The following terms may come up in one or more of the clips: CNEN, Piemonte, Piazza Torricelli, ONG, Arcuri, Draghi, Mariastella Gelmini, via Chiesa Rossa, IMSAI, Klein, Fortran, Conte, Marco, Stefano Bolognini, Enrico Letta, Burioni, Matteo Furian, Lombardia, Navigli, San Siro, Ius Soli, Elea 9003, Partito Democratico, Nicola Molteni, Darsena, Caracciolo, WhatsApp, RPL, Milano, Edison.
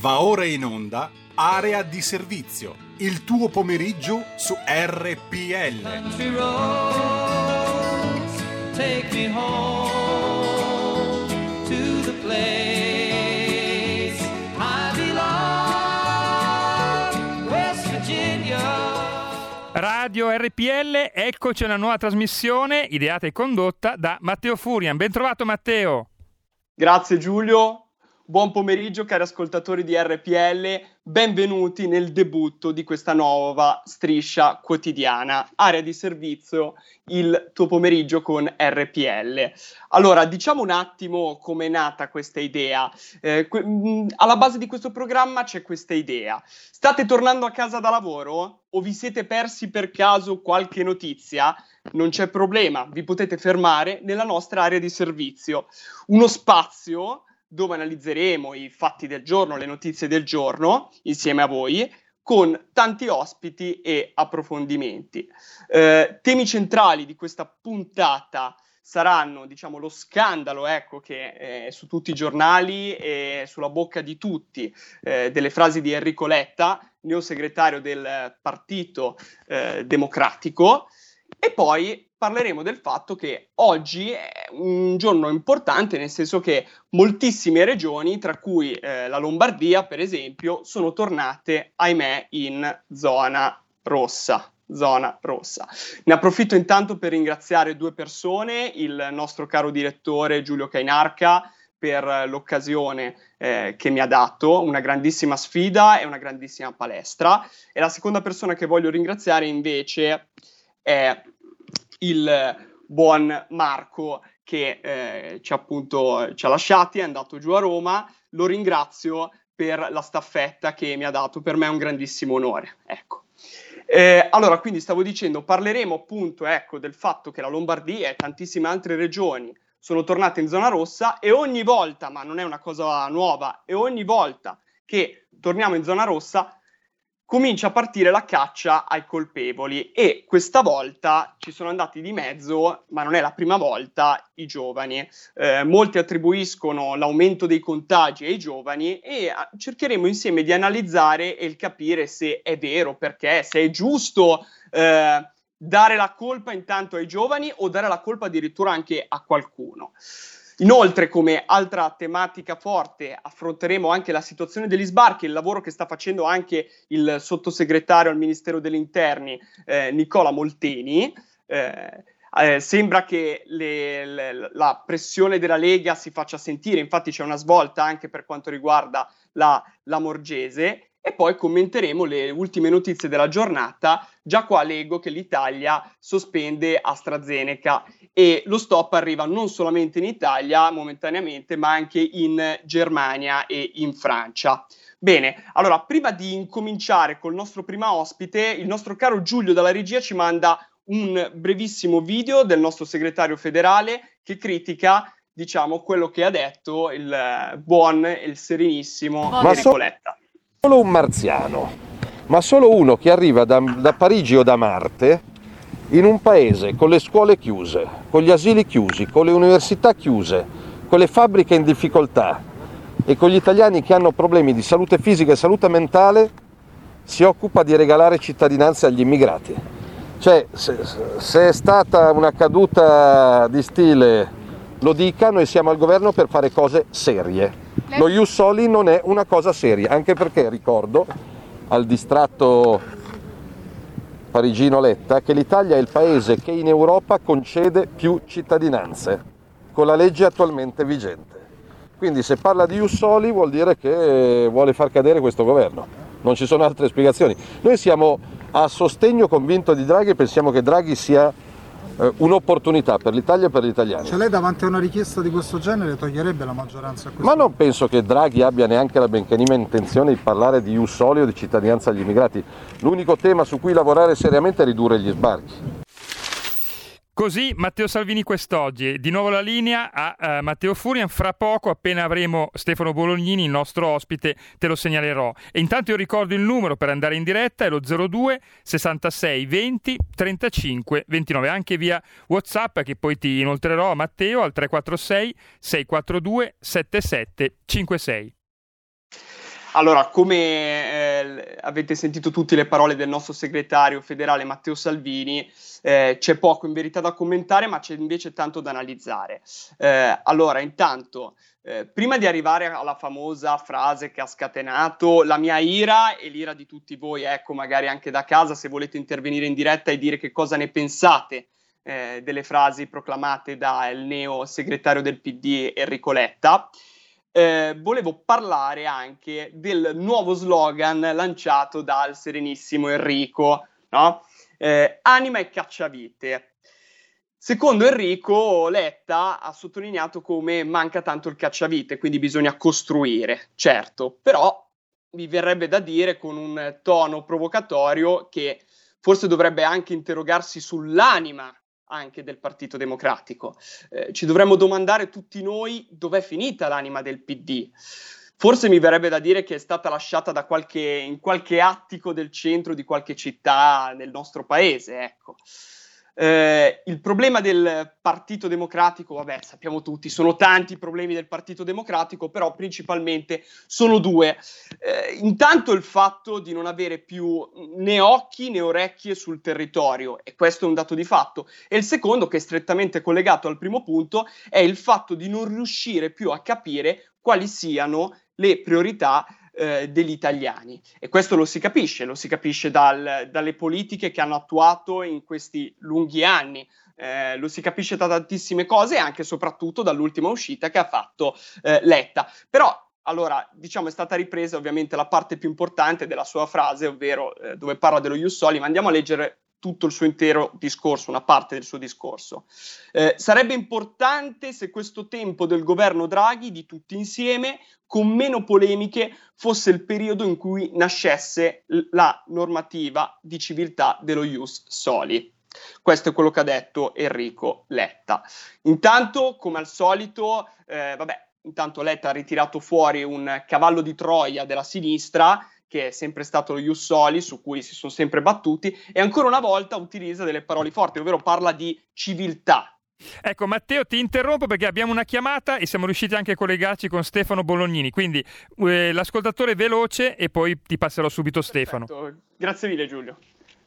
Va ora in onda Area di Servizio, il tuo pomeriggio su RPL. Country roads, take me home to the place I belong, West Virginia. Radio RPL, eccoci alla nuova trasmissione ideata e condotta da Matteo Furian. Ben trovato Matteo. Grazie Giulio, buon pomeriggio cari ascoltatori di RPL, benvenuti nel debutto di questa nuova striscia quotidiana, Area di Servizio, il tuo pomeriggio con RPL. Allora, diciamo un attimo come è nata questa idea. Alla base di questo programma c'è questa idea. State tornando a casa da lavoro? O vi siete persi per caso qualche notizia? Non c'è problema, vi potete fermare nella nostra Area di Servizio. Uno spazio dove analizzeremo i fatti del giorno, le notizie del giorno, insieme a voi, con tanti ospiti e approfondimenti. Temi centrali di questa puntata saranno, diciamo, lo scandalo, ecco, che è su tutti i giornali e sulla bocca di tutti, delle frasi di Enrico Letta, neosegretario del Partito Democratico, e poi parleremo del fatto che oggi è un giorno importante, nel senso che moltissime regioni, tra cui la Lombardia per esempio, sono tornate, ahimè, in zona rossa. Ne approfitto intanto per ringraziare due persone, il nostro caro direttore Giulio Cainarca per l'occasione che mi ha dato, una grandissima sfida e una grandissima palestra, e la seconda persona che voglio ringraziare invece è il buon Marco che ci ha lasciati, è andato giù a Roma. Lo ringrazio per la staffetta che mi ha dato, per me è un grandissimo onore. Ecco. Allora, quindi stavo dicendo, parleremo appunto, ecco, del fatto che la Lombardia e tantissime altre regioni sono tornate in zona rossa, e ogni volta, ma non è una cosa nuova, e ogni volta che torniamo in zona rossa comincia a partire la caccia ai colpevoli, e questa volta ci sono andati di mezzo, ma non è la prima volta, i giovani. Molti attribuiscono l'aumento dei contagi ai giovani, e cercheremo insieme di analizzare e capire se è vero, perché, se è giusto dare la colpa intanto ai giovani o dare la colpa addirittura anche a qualcuno. Inoltre, come altra tematica forte, affronteremo anche la situazione degli sbarchi, il lavoro che sta facendo anche il sottosegretario al Ministero degli Interni, Nicola Molteni. Sembra che la pressione della Lega si faccia sentire, infatti c'è una svolta anche per quanto riguarda la Lamorgese. E poi commenteremo le ultime notizie della giornata. Già qua leggo che l'Italia sospende AstraZeneca e lo stop arriva non solamente in Italia momentaneamente, ma anche in Germania e in Francia. Bene, allora prima di incominciare col nostro primo ospite, il nostro caro Giulio dalla regia ci manda un brevissimo video del nostro segretario federale che critica, diciamo, quello che ha detto il buon e il serenissimo Enrico Letta. Solo un marziano, ma solo uno che arriva da Parigi o da Marte in un paese con le scuole chiuse, con gli asili chiusi, con le università chiuse, con le fabbriche in difficoltà e con gli italiani che hanno problemi di salute fisica e salute mentale, si occupa di regalare cittadinanze agli immigrati. Cioè, se è stata una caduta di stile, lo dica, noi siamo al governo per fare cose serie. Lo Ius Soli non è una cosa seria, anche perché ricordo al distratto parigino Letta che l'Italia è il paese che in Europa concede più cittadinanze con la legge attualmente vigente. Quindi se parla di Ius Soli vuol dire che vuole far cadere questo governo. Non ci sono altre spiegazioni. Noi siamo a sostegno convinto di Draghi e pensiamo che Draghi sia un'opportunità per l'Italia e per gli italiani. Cioè, lei davanti a una richiesta di questo genere toglierebbe la maggioranza a questo? Ma non penso che Draghi abbia neanche la benché minima intenzione di parlare di Ius Soli o di cittadinanza agli immigrati. L'unico tema su cui lavorare seriamente è ridurre gli sbarchi. Così Matteo Salvini quest'oggi. Di nuovo la linea a Matteo Furian. Fra poco, appena avremo Stefano Bolognini, il nostro ospite, te lo segnalerò. E intanto io ricordo il numero per andare in diretta, è lo 02 66 20 35 29. Anche via WhatsApp, che poi ti inoltrerò a Matteo, al 346 642 77 56. Allora, come avete sentito tutti le parole del nostro segretario federale Matteo Salvini, c'è poco in verità da commentare, ma c'è invece tanto da analizzare. Allora, intanto, prima di arrivare alla famosa frase che ha scatenato la mia ira e l'ira di tutti voi, ecco, magari anche da casa, se volete intervenire in diretta e dire che cosa ne pensate delle frasi proclamate dal neo segretario del PD Enrico Letta, volevo parlare anche del nuovo slogan lanciato dal serenissimo Enrico, no? Anima e cacciavite. Secondo Enrico, Letta ha sottolineato come manca tanto il cacciavite, quindi bisogna costruire, certo, però mi verrebbe da dire con un tono provocatorio che forse dovrebbe anche interrogarsi sull'anima anche del Partito Democratico. Ci dovremmo domandare tutti noi dov'è finita l'anima del PD. Forse mi verrebbe da dire che è stata lasciata da in qualche attico del centro di qualche città nel nostro paese, ecco. Il problema del Partito Democratico, vabbè, sappiamo tutti, sono tanti i problemi del Partito Democratico, però principalmente sono due. Intanto il fatto di non avere più né occhi né orecchie sul territorio, e questo è un dato di fatto, e il secondo, che è strettamente collegato al primo punto, è il fatto di non riuscire più a capire quali siano le priorità degli italiani, e questo lo si capisce dalle politiche che hanno attuato in questi lunghi anni, lo si capisce da tantissime cose e anche e soprattutto dall'ultima uscita che ha fatto Letta. Però allora, diciamo, è stata ripresa ovviamente la parte più importante della sua frase, ovvero dove parla dello Ius Soli, ma andiamo a leggere tutto il suo intero discorso, una parte del suo discorso. Sarebbe importante se questo tempo del governo Draghi, di tutti insieme, con meno polemiche, fosse il periodo in cui nascesse la normativa di civiltà dello Ius Soli. Questo è quello che ha detto Enrico Letta. Intanto, come al solito, intanto Letta ha ritirato fuori un cavallo di Troia della sinistra, che è sempre stato lo Ius Soli, su cui si sono sempre battuti, e ancora una volta utilizza delle parole forti, ovvero parla di civiltà. Ecco, Matteo, ti interrompo perché abbiamo una chiamata e siamo riusciti anche a collegarci con Stefano Bolognini, quindi l'ascoltatore veloce e poi ti passerò subito. Perfetto. Stefano. Grazie mille Giulio.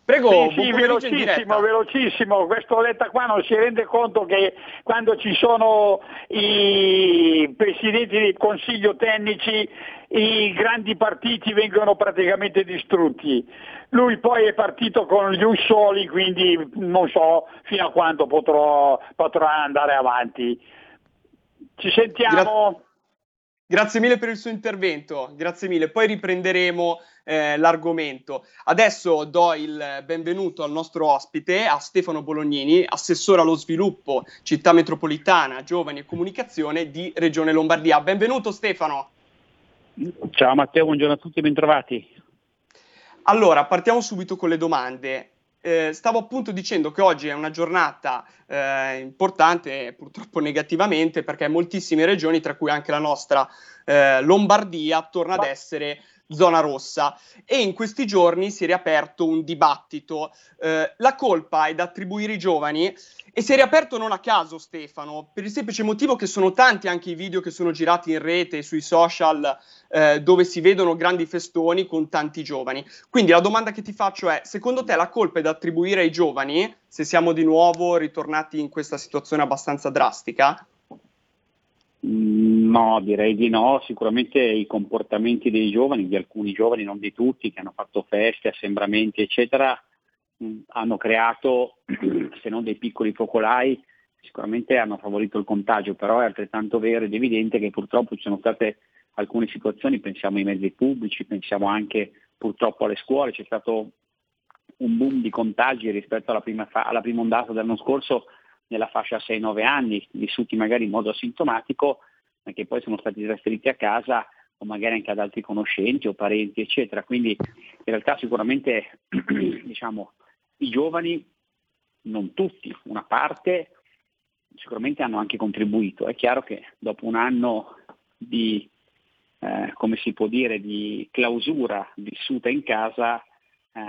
Prego, sì, velocissimo, questo Letta qua non si rende conto che quando ci sono i presidenti del Consiglio tecnici i grandi partiti vengono praticamente distrutti. Lui poi è partito con gli Ius Soli, quindi non so fino a quando potrà andare avanti. Ci sentiamo. Grazie mille per il suo intervento, grazie mille. Poi riprenderemo l'argomento. Adesso do il benvenuto al nostro ospite, a Stefano Bolognini, assessore allo sviluppo, città metropolitana, giovani e comunicazione di Regione Lombardia. Benvenuto Stefano. Ciao Matteo, buongiorno a tutti e bentrovati. Allora, partiamo subito con le domande. Stavo appunto dicendo che oggi è una giornata importante, purtroppo negativamente, perché moltissime regioni, tra cui anche la nostra Lombardia, torna ad essere zona rossa, e in questi giorni si è riaperto un dibattito. La colpa è da attribuire ai giovani, e si è riaperto non a caso, Stefano, per il semplice motivo che sono tanti anche i video che sono girati in rete e sui social dove si vedono grandi festoni con tanti giovani. Quindi la domanda che ti faccio è: secondo te la colpa è da attribuire ai giovani, se siamo di nuovo ritornati in questa situazione abbastanza drastica? No, direi di no. Sicuramente i comportamenti dei giovani, di alcuni giovani, non di tutti, che hanno fatto feste, assembramenti eccetera, hanno creato, se non dei piccoli focolai, sicuramente hanno favorito il contagio. Però è altrettanto vero ed evidente che purtroppo ci sono state alcune situazioni, pensiamo ai mezzi pubblici, pensiamo anche purtroppo alle scuole. C'è stato un boom di contagi rispetto alla prima ondata dell'anno scorso, nella fascia 6-9 anni, vissuti magari in modo asintomatico, ma che poi sono stati trasferiti a casa o magari anche ad altri conoscenti o parenti, eccetera. Quindi in realtà sicuramente diciamo i giovani, non tutti, una parte, sicuramente hanno anche contribuito. È chiaro che dopo un anno di, come si può dire, di clausura vissuta in casa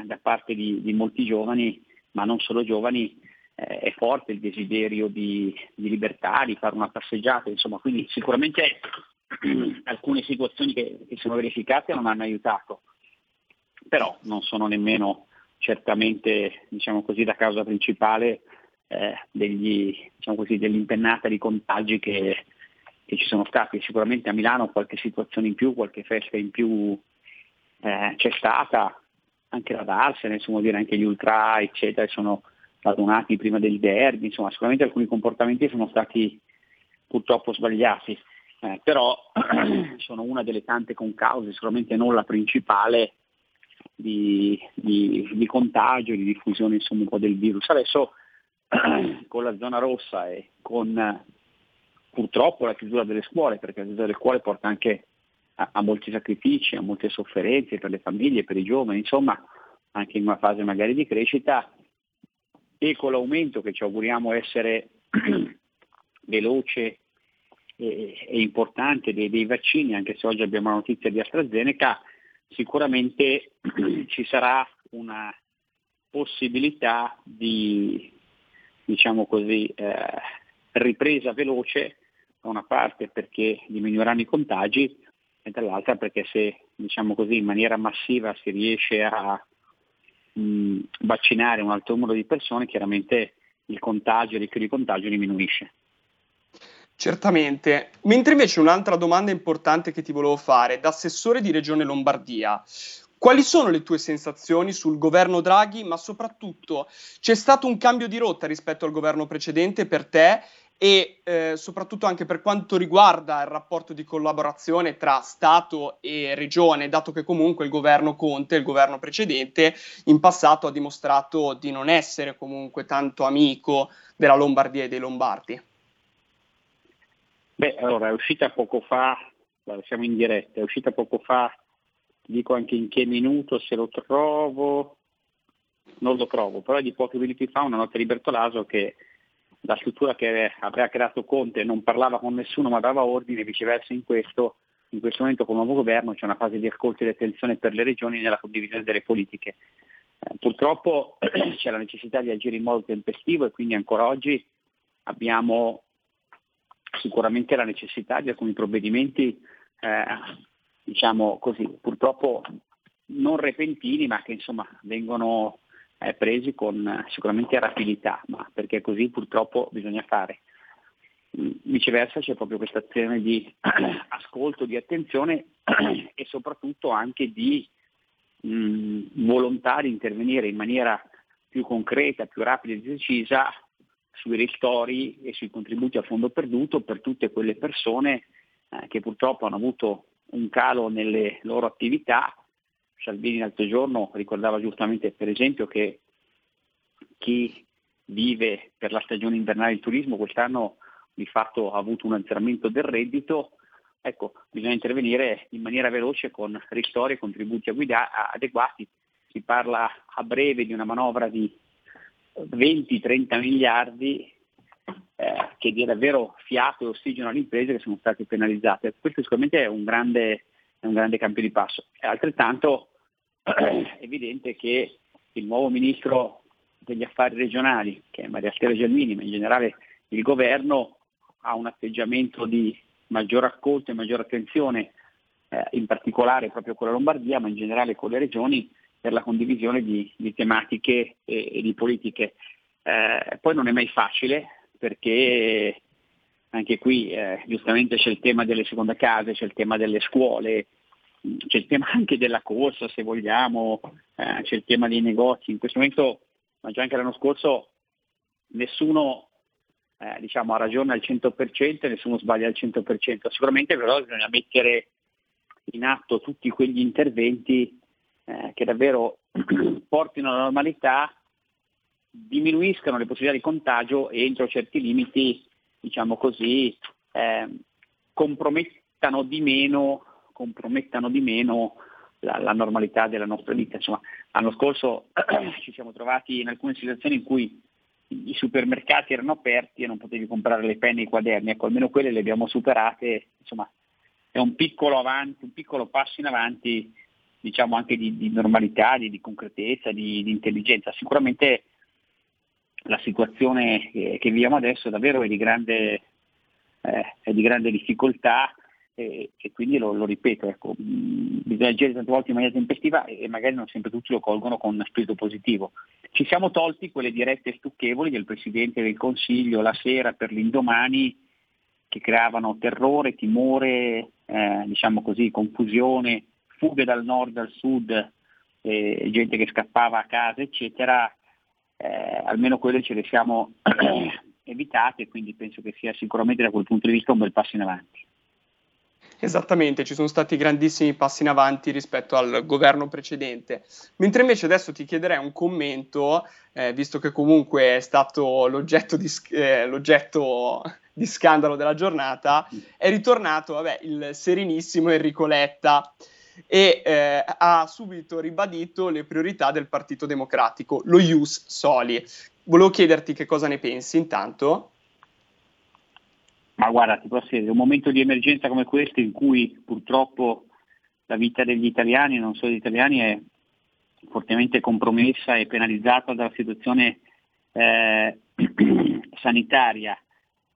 da parte di molti giovani, ma non solo giovani, è forte il desiderio di libertà, di fare una passeggiata, insomma, quindi sicuramente alcune situazioni che sono verificate non hanno aiutato, però non sono nemmeno certamente, diciamo così, la causa principale dell'impennata di contagi che ci sono stati. Sicuramente a Milano qualche situazione in più, qualche festa in più c'è stata, anche la Darsena, insomma, dire anche gli ultra eccetera sono radunati prima del derby, insomma sicuramente alcuni comportamenti sono stati purtroppo sbagliati, però sono una delle tante concause, sicuramente non la principale di contagio, di diffusione insomma un po' del virus. Adesso con la zona rossa e con purtroppo la chiusura delle scuole, perché la chiusura delle scuole porta anche a molti sacrifici, a molte sofferenze per le famiglie, per i giovani, insomma anche in una fase magari di crescita, e con l'aumento che ci auguriamo essere veloce e importante dei vaccini, anche se oggi abbiamo la notizia di AstraZeneca, sicuramente ci sarà una possibilità di, diciamo così, ripresa veloce da una parte perché diminuiranno i contagi e dall'altra perché se, diciamo così, in maniera massiva si riesce a vaccinare un alto numero di persone, chiaramente il contagio, il rischio di contagio diminuisce. Certamente. Mentre invece un'altra domanda importante che ti volevo fare, da assessore di Regione Lombardia, quali sono le tue sensazioni sul governo Draghi, ma soprattutto c'è stato un cambio di rotta rispetto al governo precedente per te e soprattutto anche per quanto riguarda il rapporto di collaborazione tra Stato e Regione, dato che comunque il governo Conte, il governo precedente, in passato ha dimostrato di non essere comunque tanto amico della Lombardia e dei lombardi? Beh, allora è uscita poco fa, siamo in diretta, è uscita poco fa, dico anche in che minuto, se lo trovo, non lo trovo, però è di pochi minuti fa una nota di Bertolaso che la struttura che aveva creato Conte non parlava con nessuno ma dava ordine, viceversa in questo momento con il nuovo governo c'è una fase di ascolto e di attenzione per le regioni nella condivisione delle politiche. Purtroppo c'è la necessità di agire in modo tempestivo e quindi ancora oggi abbiamo sicuramente la necessità di alcuni provvedimenti, diciamo così, purtroppo non repentini ma che insomma vengono presi con sicuramente rapidità, ma perché così purtroppo bisogna fare. Viceversa c'è proprio questa azione di ascolto, di attenzione e soprattutto anche di volontà di intervenire in maniera più concreta, più rapida e decisa sui ristori e sui contributi a fondo perduto per tutte quelle persone che purtroppo hanno avuto un calo nelle loro attività. Salvini l'altro giorno ricordava giustamente per esempio che chi vive per la stagione invernale il turismo quest'anno di fatto ha avuto un azzeramento del reddito. Ecco, bisogna intervenire in maniera veloce con ristori e contributi adeguati. Si parla a breve di una manovra di 20-30 miliardi che dia davvero fiato e ossigeno alle imprese che sono state penalizzate. Questo sicuramente è un grande cambio di passo. È altrettanto evidente che il nuovo ministro degli affari regionali, che è Mariastella Gelmini, ma in generale il governo, ha un atteggiamento di maggior ascolto e maggior attenzione, in particolare proprio con la Lombardia, ma in generale con le regioni, per la condivisione di tematiche e di politiche. Poi non è mai facile perché anche qui giustamente c'è il tema delle seconde case, c'è il tema delle scuole, c'è il tema anche della corsa se vogliamo, c'è il tema dei negozi. In questo momento, ma già anche l'anno scorso, nessuno ha ragione al 100%, nessuno sbaglia al 100%. Sicuramente però bisogna mettere in atto tutti quegli interventi che davvero portino alla normalità, diminuiscano le possibilità di contagio e entro certi limiti, diciamo così, compromettano di meno la normalità della nostra vita. Insomma, l'anno scorso ci siamo trovati in alcune situazioni in cui i supermercati erano aperti e non potevi comprare le penne e i quaderni. Ecco, almeno quelle le abbiamo superate. Insomma, è un piccolo passo in avanti, diciamo anche di normalità, di concretezza, di intelligenza. Sicuramente la situazione che viviamo adesso davvero è di grande difficoltà e quindi lo ripeto, ecco, bisogna agire tante volte in maniera tempestiva e magari non sempre tutti lo colgono con spirito positivo. Ci siamo tolti quelle dirette stucchevoli del Presidente del Consiglio la sera per l'indomani che creavano terrore, timore, diciamo così, confusione, fughe dal nord al sud, gente che scappava a casa, eccetera. Almeno quelle ce le siamo evitate, quindi penso che sia sicuramente da quel punto di vista un bel passo in avanti. Esattamente, ci sono stati grandissimi passi in avanti rispetto al governo precedente. Mentre invece adesso ti chiederei un commento, visto che comunque è stato l'oggetto di scandalo della giornata, è ritornato il serenissimo Enrico Letta e ha subito ribadito le priorità del Partito Democratico, lo Ius Soli. Volevo chiederti che cosa ne pensi intanto. Ma guarda, ti posso dire, un momento di emergenza come questo in cui purtroppo la vita degli italiani, non solo degli italiani, è fortemente compromessa e penalizzata dalla situazione sanitaria,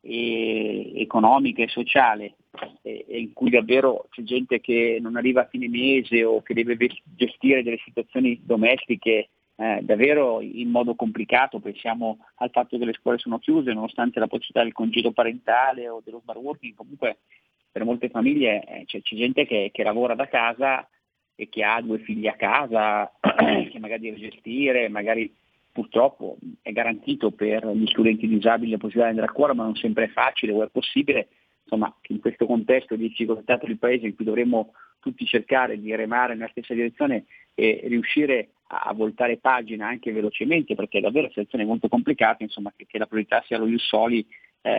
e economica e sociale, e in cui davvero c'è gente che non arriva a fine mese o che deve gestire delle situazioni domestiche davvero in modo complicato. Pensiamo al fatto che le scuole sono chiuse nonostante la possibilità del congedo parentale o dello smart working. Comunque per molte famiglie c'è gente che lavora da casa e che ha due figli a casa che magari deve gestire, magari purtroppo è garantito per gli studenti disabili la possibilità di andare a scuola, ma non sempre è facile o è possibile. Insomma, in questo contesto di difficoltà per il Paese in cui dovremmo tutti cercare di remare nella stessa direzione e riuscire a voltare pagina anche velocemente, perché è davvero una situazione molto complicata, insomma, che la priorità sia lo Ius Soli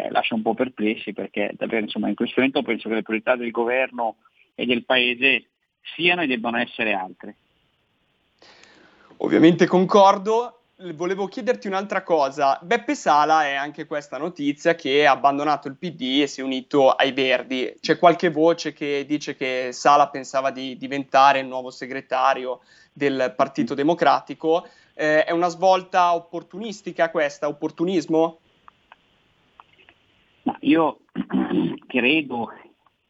lascia un po' perplessi, perché davvero, insomma, in questo momento penso che le priorità del governo e del Paese siano e debbano essere altre. Ovviamente concordo. Volevo chiederti un'altra cosa. Beppe Sala è anche questa notizia che ha abbandonato il PD e si è unito ai Verdi. C'è qualche voce che dice che Sala pensava di diventare il nuovo segretario del Partito Democratico. È una svolta opportunistica questa? Opportunismo? No, io credo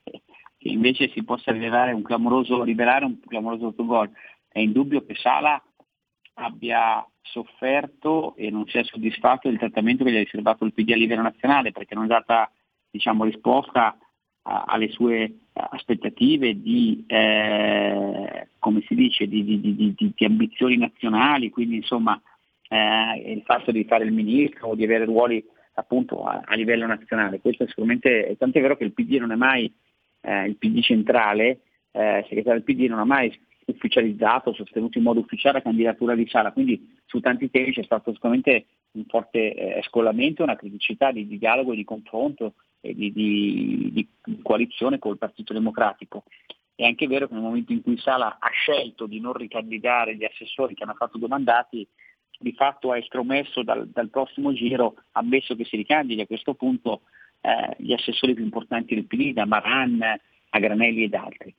che invece si possa rivelare un clamoroso autogol. È indubbio che Sala abbia sofferto e non si è soddisfatto del trattamento che gli ha riservato il PD a livello nazionale, perché non è data, diciamo, risposta alle sue aspettative di ambizioni nazionali, quindi insomma il fatto di fare il ministro o di avere ruoli appunto a livello nazionale. Questo è sicuramente, tant'è vero che il PD non è mai, il PD centrale, segretario del PD non ha mai ufficializzato, sostenuto in modo ufficiale la candidatura di Sala, quindi su tanti temi c'è stato sicuramente un forte scollamento, una criticità di dialogo e di confronto e di coalizione col Partito Democratico. È anche vero che nel momento in cui Sala ha scelto di non ricandidare gli assessori che hanno fatto due mandati, di fatto ha estromesso dal prossimo giro, ammesso che si ricandidi a questo punto, gli assessori più importanti del PD, da Maran a Granelli ed altri.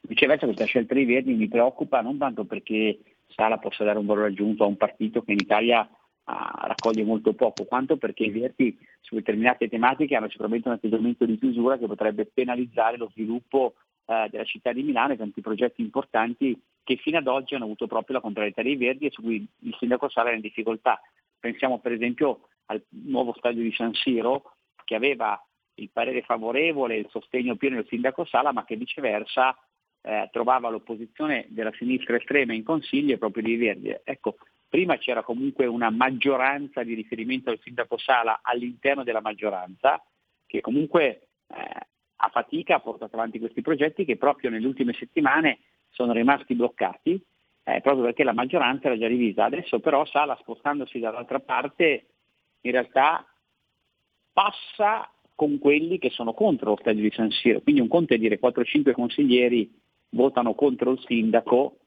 Viceversa questa scelta dei Verdi mi preoccupa non tanto perché Sala possa dare un valore aggiunto a un partito che in Italia raccoglie molto poco, quanto perché i Verdi su determinate tematiche hanno sicuramente un atteggiamento di chiusura che potrebbe penalizzare lo sviluppo della città di Milano e tanti progetti importanti che fino ad oggi hanno avuto proprio la contrarietà dei Verdi e su cui il sindaco Sala era in difficoltà. Pensiamo per esempio al nuovo stadio di San Siro, che aveva il parere favorevole e il sostegno pieno del sindaco Sala, ma che viceversa trovava l'opposizione della sinistra estrema in consiglio e proprio dei Verdi. Ecco, prima c'era comunque una maggioranza di riferimento al sindaco Sala all'interno della maggioranza, che comunque a fatica ha portato avanti questi progetti che proprio nelle ultime settimane sono rimasti bloccati, proprio perché la maggioranza era già divisa. Adesso però Sala, spostandosi dall'altra parte, in realtà passa con quelli che sono contro lo stadio di San Siro. Quindi un conto è dire 4-5 consiglieri votano contro il sindaco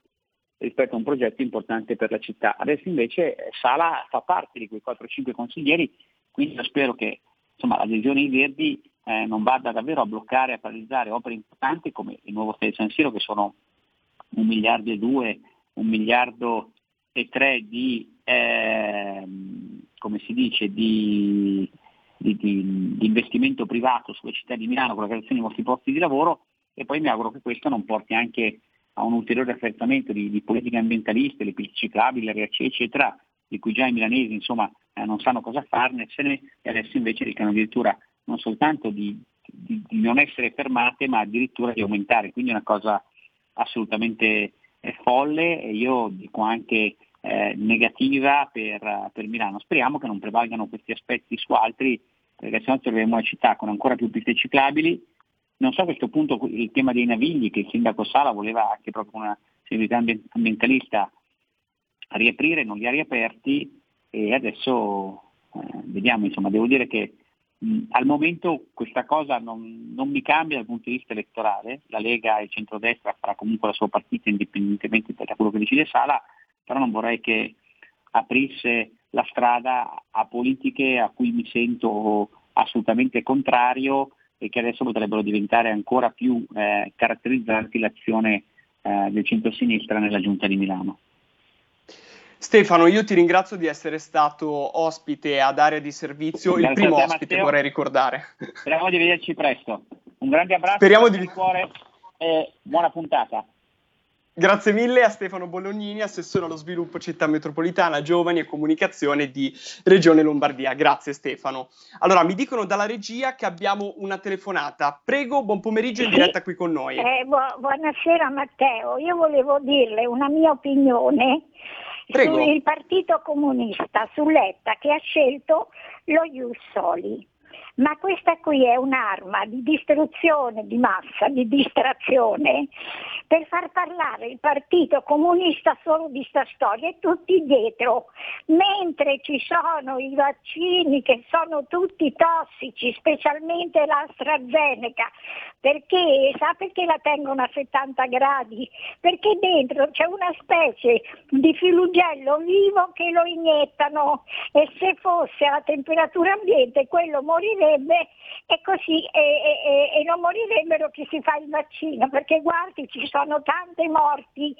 rispetto a un progetto importante per la città. Adesso invece Sala fa parte di quei 4-5 consiglieri, quindi io spero che, insomma, l'adesione ai Verdi non vada davvero a bloccare, a paralizzare opere importanti come il nuovo stadio di San Siro, che sono 1,2 miliardi, 1,3 miliardi di di investimento privato sulle città di Milano con la creazione di molti posti di lavoro, e poi mi auguro che questo non porti anche a un ulteriore affrettamento di politiche ambientaliste, le piste ciclabili, la RC, eccetera, di cui già i milanesi insomma non sanno cosa farne, e adesso invece rischiano addirittura non soltanto di non essere fermate, ma addirittura di aumentare. Quindi è una cosa assolutamente folle, e io dico anche negativa per Milano. Speriamo che non prevalgano questi aspetti su altri, perché se no troveremo una città con ancora più piste ciclabili. Non so a questo punto il tema dei Navigli, che il sindaco Sala voleva anche proprio una sensibilità ambientalista riaprire, non li ha riaperti, e adesso vediamo, insomma, devo dire che al momento questa cosa non mi cambia dal punto di vista elettorale. La Lega e il centrodestra farà comunque la sua partita indipendentemente da quello che decide Sala, però non vorrei che aprisse la strada a politiche a cui mi sento assolutamente contrario e che adesso potrebbero diventare ancora più caratterizzanti l'azione del centro-sinistra nella Giunta di Milano. Stefano, io ti ringrazio di essere stato ospite ad Area di Servizio, il primo ospite, Matteo, vorrei ricordare. Speriamo di vederci presto. Un grande abbraccio, speriamo di cuore, e buona puntata. Grazie mille a Stefano Bolognini, assessore allo sviluppo città metropolitana, giovani e comunicazione di Regione Lombardia. Grazie Stefano. Allora, mi dicono dalla regia che abbiamo una telefonata. Prego, buon pomeriggio, in diretta qui con noi. Buonasera Matteo, io volevo dirle una mia opinione. Prego. Sul Partito Comunista, su Letta, che ha scelto lo Ius Soli. Ma questa qui è un'arma di distruzione di massa, di distrazione, per far parlare il Partito Comunista solo di sta storia e tutti dietro, mentre ci sono i vaccini che sono tutti tossici, specialmente l'AstraZeneca, perché sa perché la tengono a 70 gradi? Perché dentro c'è una specie di filugello vivo che lo iniettano, e se fosse a temperatura ambiente quello morirebbe, e così e non morirebbero chi si fa il vaccino, perché guardi, ci sono tante morti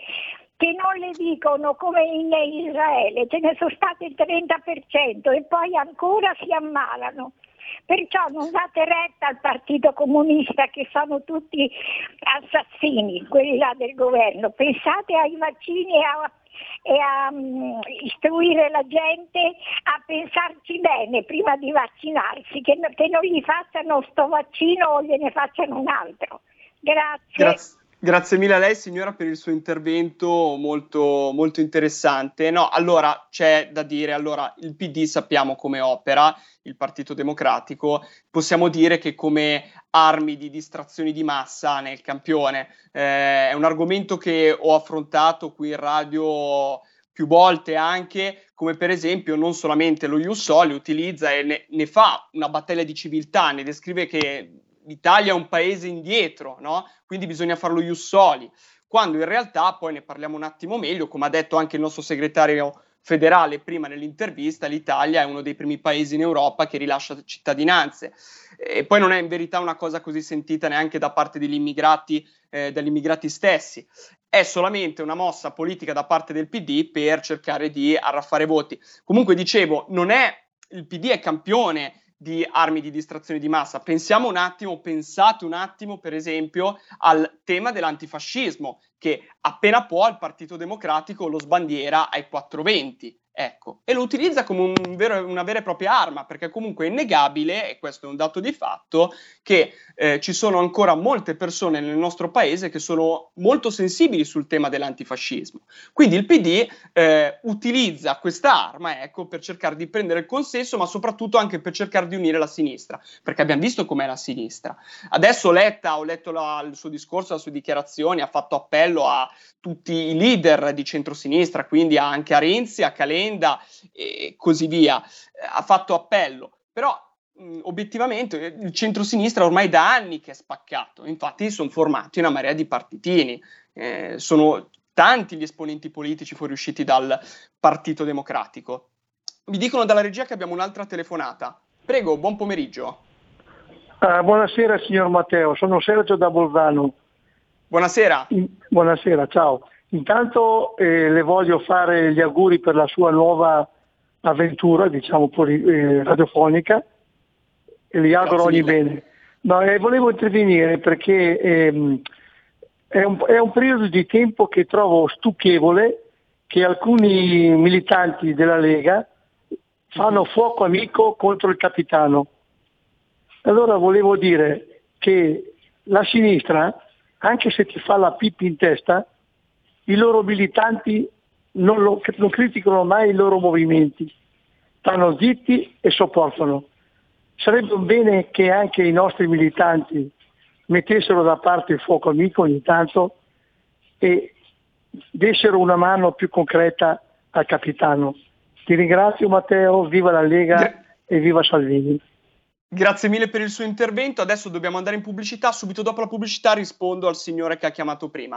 che non le dicono, come in Israele, ce ne sono state il 30% e poi ancora si ammalano. Perciò non date retta al Partito Comunista, che sono tutti assassini, quelli là del governo. Pensate ai vaccini e a istruire la gente a pensarci bene prima di vaccinarsi, che non gli facciano sto vaccino o gliene facciano un altro. Grazie mille a lei signora per il suo intervento molto, molto interessante. No, allora c'è da dire, allora il PD sappiamo come opera, il Partito Democratico, possiamo dire che come armi di distrazioni di massa nel campione. È un argomento che ho affrontato qui in radio più volte anche, come per esempio non solamente lo Ius Soli utilizza e ne fa una battaglia di civiltà, ne descrive che l'Italia è un paese indietro, no? Quindi bisogna farlo Ius Soli, quando in realtà, poi ne parliamo un attimo meglio, come ha detto anche il nostro segretario federale prima nell'intervista, l'Italia è uno dei primi paesi in Europa che rilascia cittadinanze, e poi non è in verità una cosa così sentita neanche da parte dagli immigrati stessi. È solamente una mossa politica da parte del PD per cercare di arraffare voti. Comunque dicevo, il PD è campione di armi di distrazione di massa. Pensate un attimo per esempio al tema dell'antifascismo, che appena può il Partito Democratico lo sbandiera ai 420, ecco, e lo utilizza come una vera e propria arma, perché comunque è innegabile, e questo è un dato di fatto, che ci sono ancora molte persone nel nostro paese che sono molto sensibili sul tema dell'antifascismo. Quindi il PD utilizza questa arma, ecco, per cercare di prendere il consenso, ma soprattutto anche per cercare di unire la sinistra, perché abbiamo visto com'è la sinistra. Adesso Letta, ho letto il suo discorso, le sue dichiarazioni, ha fatto appello a tutti i leader di centrosinistra, quindi anche a Renzi, a Calenda e così via, ha fatto appello, però obiettivamente il centrosinistra ormai da anni che è spaccato, infatti sono formati una marea di partitini, sono tanti gli esponenti politici fuoriusciti dal Partito Democratico. Mi dicono dalla regia che abbiamo un'altra telefonata. Prego, buon pomeriggio. Buonasera signor Matteo, sono Sergio da Bolzano. Buonasera. Buonasera, ciao. Intanto le voglio fare gli auguri per la sua nuova avventura, diciamo radiofonica, e gli auguro ogni bene. No, volevo intervenire perché è un periodo di tempo che trovo stucchevole, che alcuni militanti della Lega fanno fuoco amico contro il capitano. Allora volevo dire che la sinistra, anche se ti fa la pipì in testa, i loro militanti non criticano mai i loro movimenti, stanno zitti e sopportano. Sarebbe un bene che anche i nostri militanti mettessero da parte il fuoco amico ogni tanto e dessero una mano più concreta al capitano. Ti ringrazio Matteo, viva la Lega e viva Salvini. Grazie mille per il suo intervento. Adesso dobbiamo andare in pubblicità. Subito dopo la pubblicità rispondo al signore che ha chiamato prima.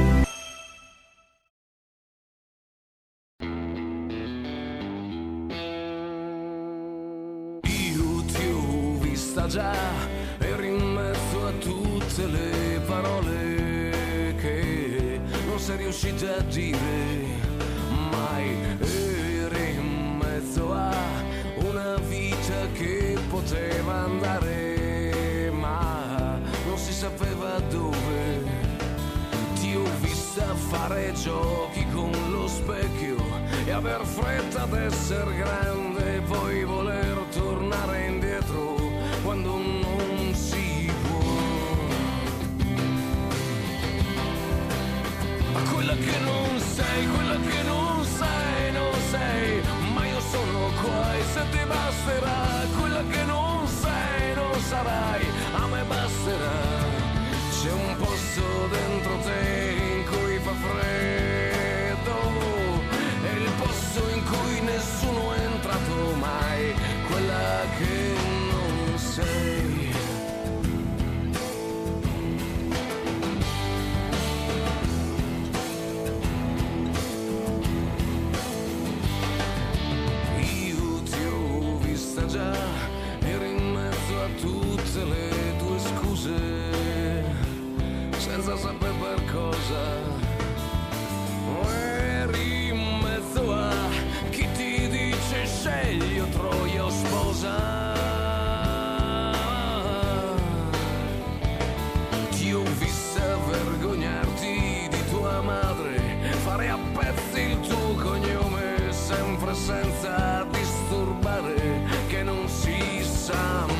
Io ti ho vista già, eri in mezzo a tutte le parole che non sei riuscita a dire mai. Eri in mezzo a che poteva andare ma non si sapeva dove. Ti ho vista fare giochi con lo specchio e aver fretta d'essere grande e poi voler tornare indietro quando non si può. Ma quella che non sei, quella che non sei, non sei, ma io sono qua e se ti basterà. Quella che non sei, non sarai, a me basterà. C'è un posto dentro te in cui fa freddo, è il posto in cui nessuno è entrato mai. Quella che non sei. Le tue scuse senza sapere per cosa, eri in mezzo a chi ti dice scegli o troia o sposa. Ti ho vista vergognarti di tua madre, fare a pezzi il tuo cognome sempre senza disturbare che non si sa mai.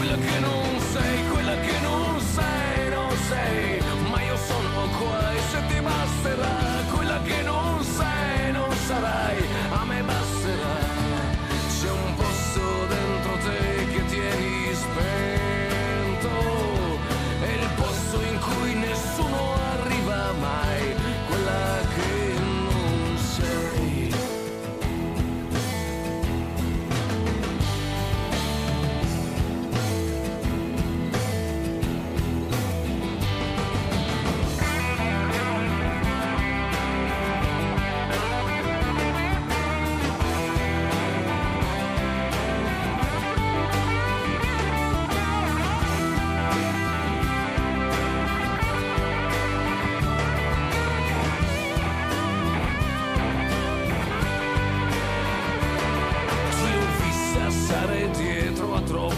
Quella che non sei, quella che non sei, non sei, ma io sono qua e se ti basterà. Quella che non sei, non sarai, a me basterà. C'è un posto dentro te che tieni spento, è il posto in cui nessuno arriva mai. Quella che non sei.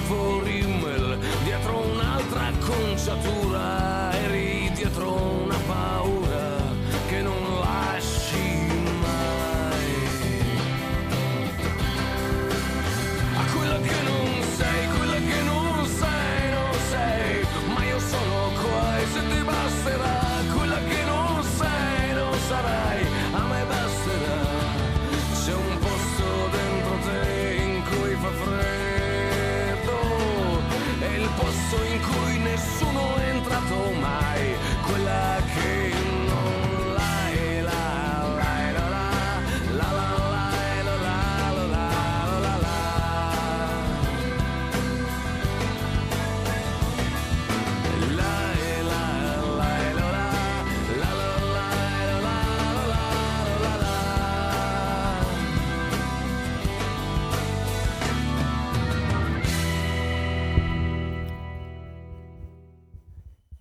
nuovo rimmel, dietro un'altra acconciatura, eri dietro una paura che non lasci mai. A quella che non sei, quella che non sei, non sei, ma io sono qua e se ti basterà. Quella che non sei, non sarai, a me basterà. C'è un posto dentro te in cui fa freddo, è il posto in cui nessuno è entrato mai. Quella che non l'hai, la la la la la la la la la la la.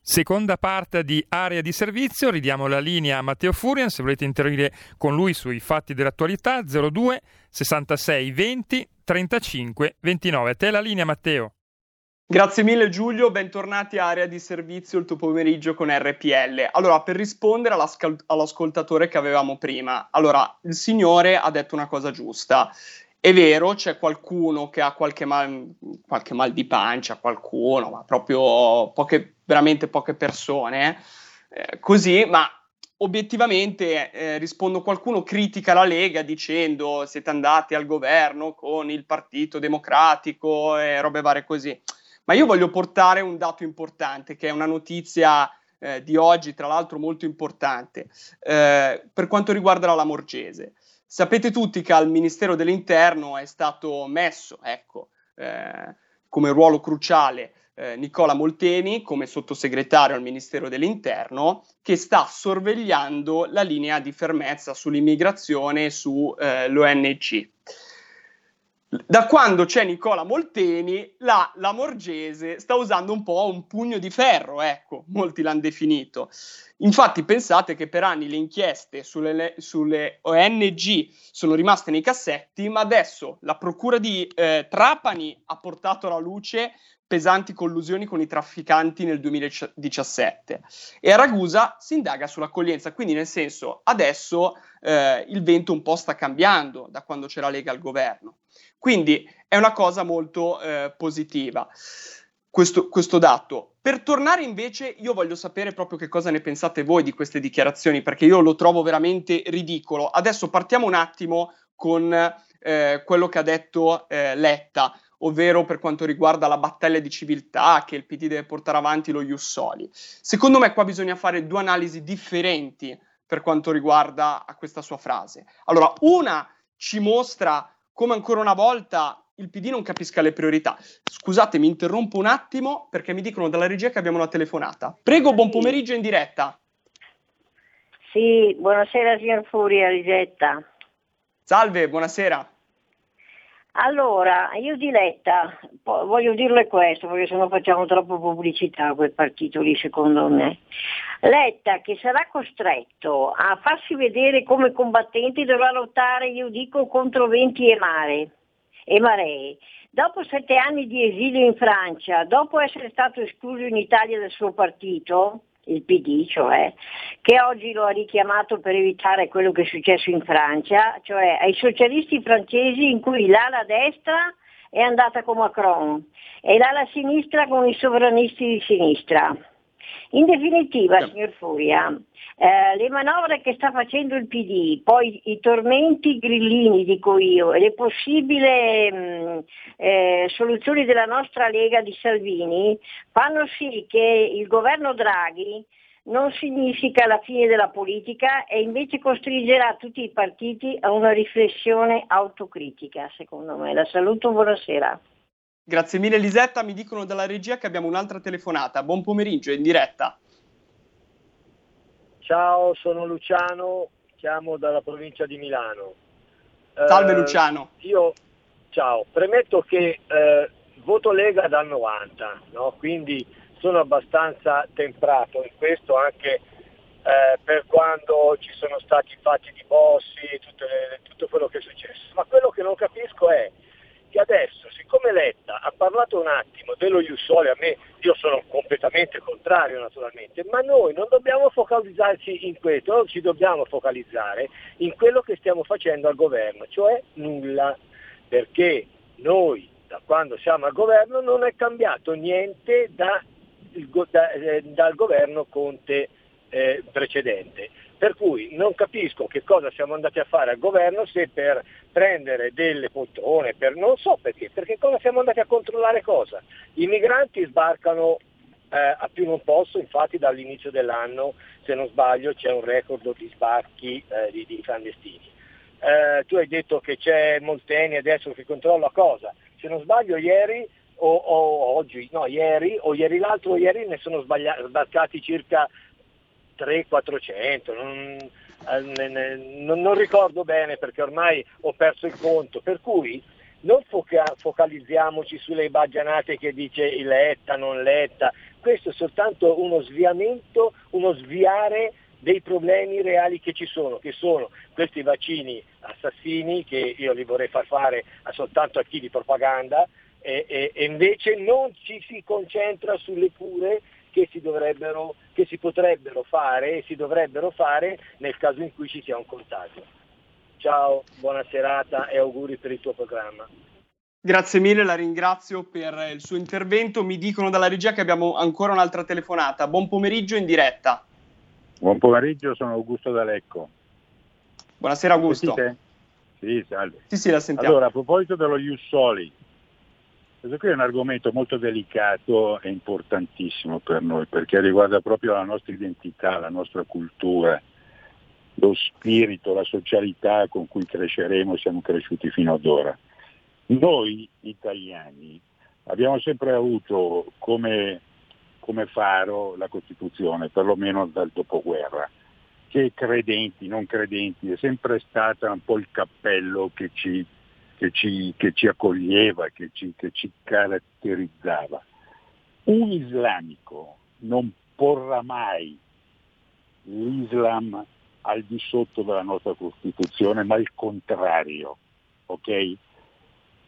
Seconda parte di Area di Servizio, ridiamo la linea a Matteo Furian, se volete intervenire con lui sui fatti dell'attualità, 02 66 20 35 29. A te la linea, Matteo. Grazie mille Giulio, bentornati a Area di Servizio, il tuo pomeriggio con RPL. Allora, per rispondere all'ascoltatore che avevamo prima, allora, il signore ha detto una cosa giusta. È vero, c'è qualcuno che ha qualche mal di pancia, qualcuno, ma proprio veramente poche persone, così, ma obiettivamente rispondo, qualcuno critica la Lega dicendo siete andati al governo con il Partito Democratico e robe varie così, ma io voglio portare un dato importante che è una notizia di oggi, tra l'altro molto importante, per quanto riguarda la Lamorgese. Sapete tutti che al Ministero dell'Interno è stato messo, ecco, come ruolo cruciale Nicola Molteni come sottosegretario al Ministero dell'Interno, che sta sorvegliando la linea di fermezza sull'immigrazione e sull'ONG. Da quando c'è Nicola Molteni, la Lamorgese sta usando un po' un pugno di ferro, ecco, molti l'hanno definito. Infatti pensate che per anni le inchieste sulle ONG sono rimaste nei cassetti, ma adesso la procura di Trapani ha portato alla luce pesanti collusioni con i trafficanti nel 2017 e a Ragusa si indaga sull'accoglienza, quindi nel senso adesso il vento un po' sta cambiando da quando c'è la Lega al governo, quindi è una cosa molto positiva questo dato. Per tornare invece, io voglio sapere proprio che cosa ne pensate voi di queste dichiarazioni, perché io lo trovo veramente ridicolo. Adesso partiamo un attimo con quello che ha detto Letta, ovvero per quanto riguarda la battaglia di civiltà che il PD deve portare avanti, lo Ius Soli. Secondo me qua bisogna fare due analisi differenti per quanto riguarda a questa sua frase. Allora, una ci mostra come ancora una volta il PD non capisca le priorità. Scusate, mi interrompo un attimo perché mi dicono dalla regia che abbiamo una telefonata. Prego, buon pomeriggio in diretta. Sì, buonasera signor Furia, Rigetta. Salve, buonasera. Allora, io di Letta voglio dirle questo, perché sennò facciamo troppa pubblicità a quel partito lì, secondo me. Letta, che sarà costretto a farsi vedere come combattente, dovrà lottare, io dico, contro venti e maree. Dopo 7 anni di esilio in Francia, dopo essere stato escluso in Italia dal suo partito, il PD, cioè, che oggi lo ha richiamato per evitare quello che è successo in Francia, cioè ai socialisti francesi in cui l'ala destra è andata con Macron e l'ala sinistra con i sovranisti di sinistra. In definitiva, signor Furia, le manovre che sta facendo il PD, poi i tormenti grillini, dico io, e le possibili soluzioni della nostra Lega di Salvini fanno sì che il governo Draghi non significa la fine della politica e invece costringerà tutti i partiti a una riflessione autocritica, secondo me. La saluto, buonasera. Grazie mille Lisetta, mi dicono dalla regia che abbiamo un'altra telefonata. Buon pomeriggio, in diretta. Ciao, sono Luciano, chiamo dalla provincia di Milano. Salve Luciano. Io, ciao, premetto che voto Lega dal 90, no? Quindi sono abbastanza temprato in questo, anche per quando ci sono stati i fatti di Bossi, tutto quello che è successo. Ma quello che non capisco è che adesso, siccome Letta ha parlato un attimo dello Ius Soli, a me, io sono completamente contrario naturalmente, ma noi non dobbiamo focalizzarci in questo, non ci dobbiamo focalizzare in quello che stiamo facendo al governo, cioè nulla, perché noi da quando siamo al governo non è cambiato niente dal governo Conte precedente. Per cui non capisco che cosa siamo andati a fare al governo, se per prendere delle poltrone, non so perché cosa siamo andati a controllare cosa? I migranti sbarcano a più non posso, infatti dall'inizio dell'anno, se non sbaglio, c'è un record di sbarchi di clandestini. Tu hai detto che c'è Molteni adesso che controlla cosa? Se non sbaglio ieri o oggi, no ieri o ieri l'altro, ieri ne sono sbarcati circa 300-400, non ricordo bene perché ormai ho perso il conto, per cui non focalizziamoci sulle baggianate che dice Letta, non Letta, questo è soltanto uno sviamento, uno sviare dei problemi reali che ci sono, che sono questi vaccini assassini che io li vorrei far fare soltanto a chi di propaganda e invece non ci si concentra sulle cure che si potrebbero fare e si dovrebbero fare nel caso in cui ci sia un contagio. Ciao, buona serata e auguri per il tuo programma. Grazie mille, la ringrazio per il suo intervento. Mi dicono dalla regia che abbiamo ancora un'altra telefonata. Buon pomeriggio in diretta. Buon pomeriggio, sono Augusto D'Alecco. Buonasera Augusto. Sì, salve. Sì, la sentiamo. Allora, a proposito dello Ius Soli, questo qui è un argomento molto delicato e importantissimo per noi, perché riguarda proprio la nostra identità, la nostra cultura, lo spirito, la socialità con cui cresceremo, siamo cresciuti fino ad ora. Noi italiani abbiamo sempre avuto come faro la Costituzione, perlomeno dal dopoguerra, che credenti, non credenti, è sempre stata un po' il cappello che ci accoglieva, che ci caratterizzava. Un islamico non porrà mai l'Islam al di sotto della nostra Costituzione, ma il contrario, ok?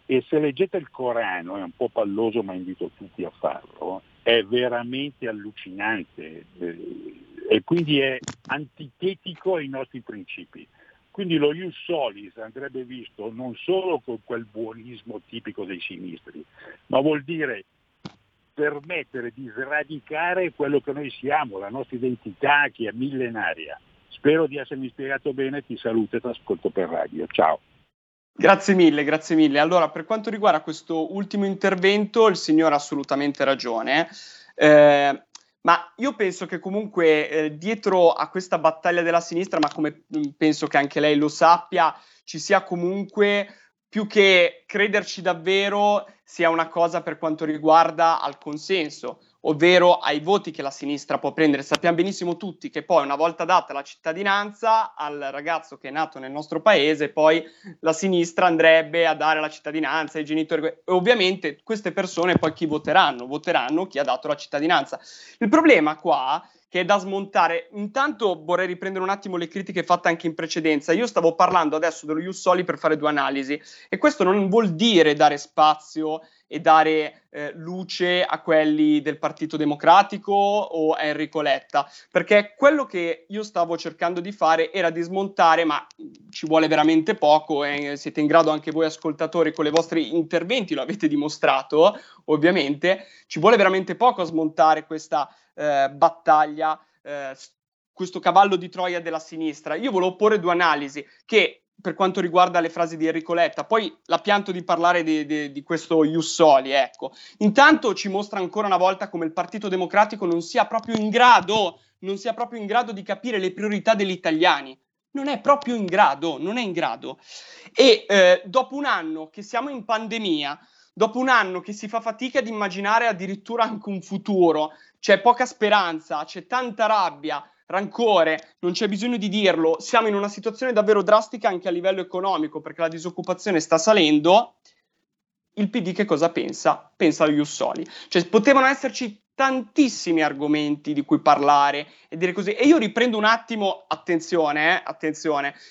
E se leggete il Corano, è un po' palloso ma invito tutti a farlo, è veramente allucinante e quindi è antitetico ai nostri principi. Quindi lo Ius Solis andrebbe visto non solo con quel buonismo tipico dei sinistri, ma vuol dire permettere di sradicare quello che noi siamo, la nostra identità che è millenaria. Spero di essermi spiegato bene, ti saluto e ti ascolto per radio. Ciao. Grazie mille. Allora, per quanto riguarda questo ultimo intervento, il signore ha assolutamente ragione. Ma io penso che comunque dietro a questa battaglia della sinistra, ma come penso che anche lei lo sappia, ci sia comunque, più che crederci davvero, sia una cosa per quanto riguarda al consenso, ovvero ai voti che la sinistra può prendere. Sappiamo benissimo tutti che poi una volta data la cittadinanza al ragazzo che è nato nel nostro paese, poi la sinistra andrebbe a dare la cittadinanza ai genitori e ovviamente queste persone poi chi voteranno? Voteranno chi ha dato la cittadinanza. Il problema qua che è da smontare, intanto vorrei riprendere un attimo le critiche fatte anche in precedenza. Io stavo parlando adesso dello Ius Soli per fare due analisi e questo non vuol dire dare spazio e dare luce a quelli del Partito Democratico o a Enrico Letta, perché quello che io stavo cercando di fare era di smontare, ma ci vuole veramente poco, siete in grado anche voi ascoltatori con i vostri interventi, lo avete dimostrato ovviamente, ci vuole veramente poco a smontare questa battaglia, questo cavallo di Troia della sinistra. Io volevo porre due analisi che per quanto riguarda le frasi di Enrico Letta, poi la pianto di parlare di questo Ius Soli, ecco. Intanto ci mostra ancora una volta come il Partito Democratico non sia proprio in grado di capire le priorità degli italiani. Non è in grado. E dopo un anno che siamo in pandemia, dopo un anno che si fa fatica ad immaginare addirittura anche un futuro, c'è poca speranza, c'è tanta rabbia, rancore, non c'è bisogno di dirlo, siamo in una situazione davvero drastica anche a livello economico perché la disoccupazione sta salendo. Il PD che cosa pensa? Pensa agli Ius Soli. Cioè potevano esserci tantissimi argomenti di cui parlare e dire così. E io riprendo un attimo, attenzione,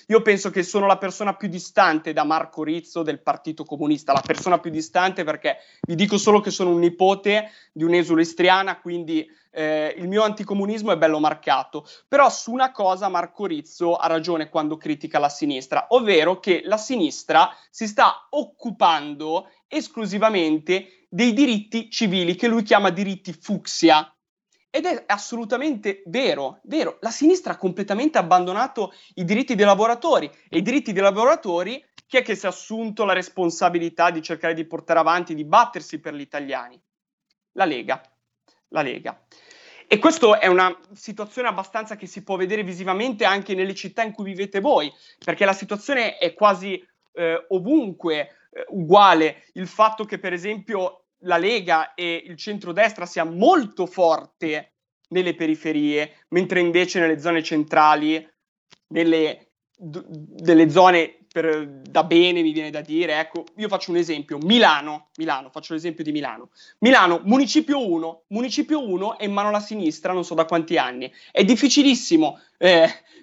io penso che sono la persona più distante da Marco Rizzo del Partito Comunista, la persona più distante, perché vi dico solo che sono un nipote di un'esula istriana, quindi il mio anticomunismo è bello marcato. Però su una cosa Marco Rizzo ha ragione quando critica la sinistra, ovvero che la sinistra si sta occupando esclusivamente dei diritti civili, che lui chiama diritti fucsia, ed è assolutamente vero, la sinistra ha completamente abbandonato i diritti dei lavoratori, e i diritti dei lavoratori chi è che si è assunto la responsabilità di cercare di portare avanti, di battersi per gli italiani? La Lega. E questa è una situazione abbastanza che si può vedere visivamente anche nelle città in cui vivete voi, perché la situazione è quasi ovunque uguale. Il fatto che per esempio la Lega e il centrodestra sia molto forte nelle periferie, mentre invece nelle zone centrali, delle zone da bene, mi viene da dire, ecco, io faccio un esempio, Milano, faccio l'esempio di Milano, municipio 1 è in mano alla sinistra non so da quanti anni, è difficilissimo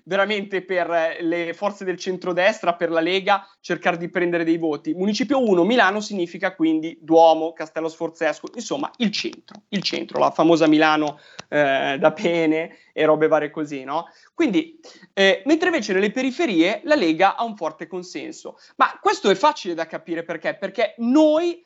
veramente per le forze del centrodestra, per la Lega, cercare di prendere dei voti. Municipio 1 Milano significa quindi Duomo, Castello Sforzesco, insomma il centro, la famosa Milano da bene e robe varie così, no? Quindi mentre invece nelle periferie la Lega ha un forte consenso. Ma questo è facile da capire perché noi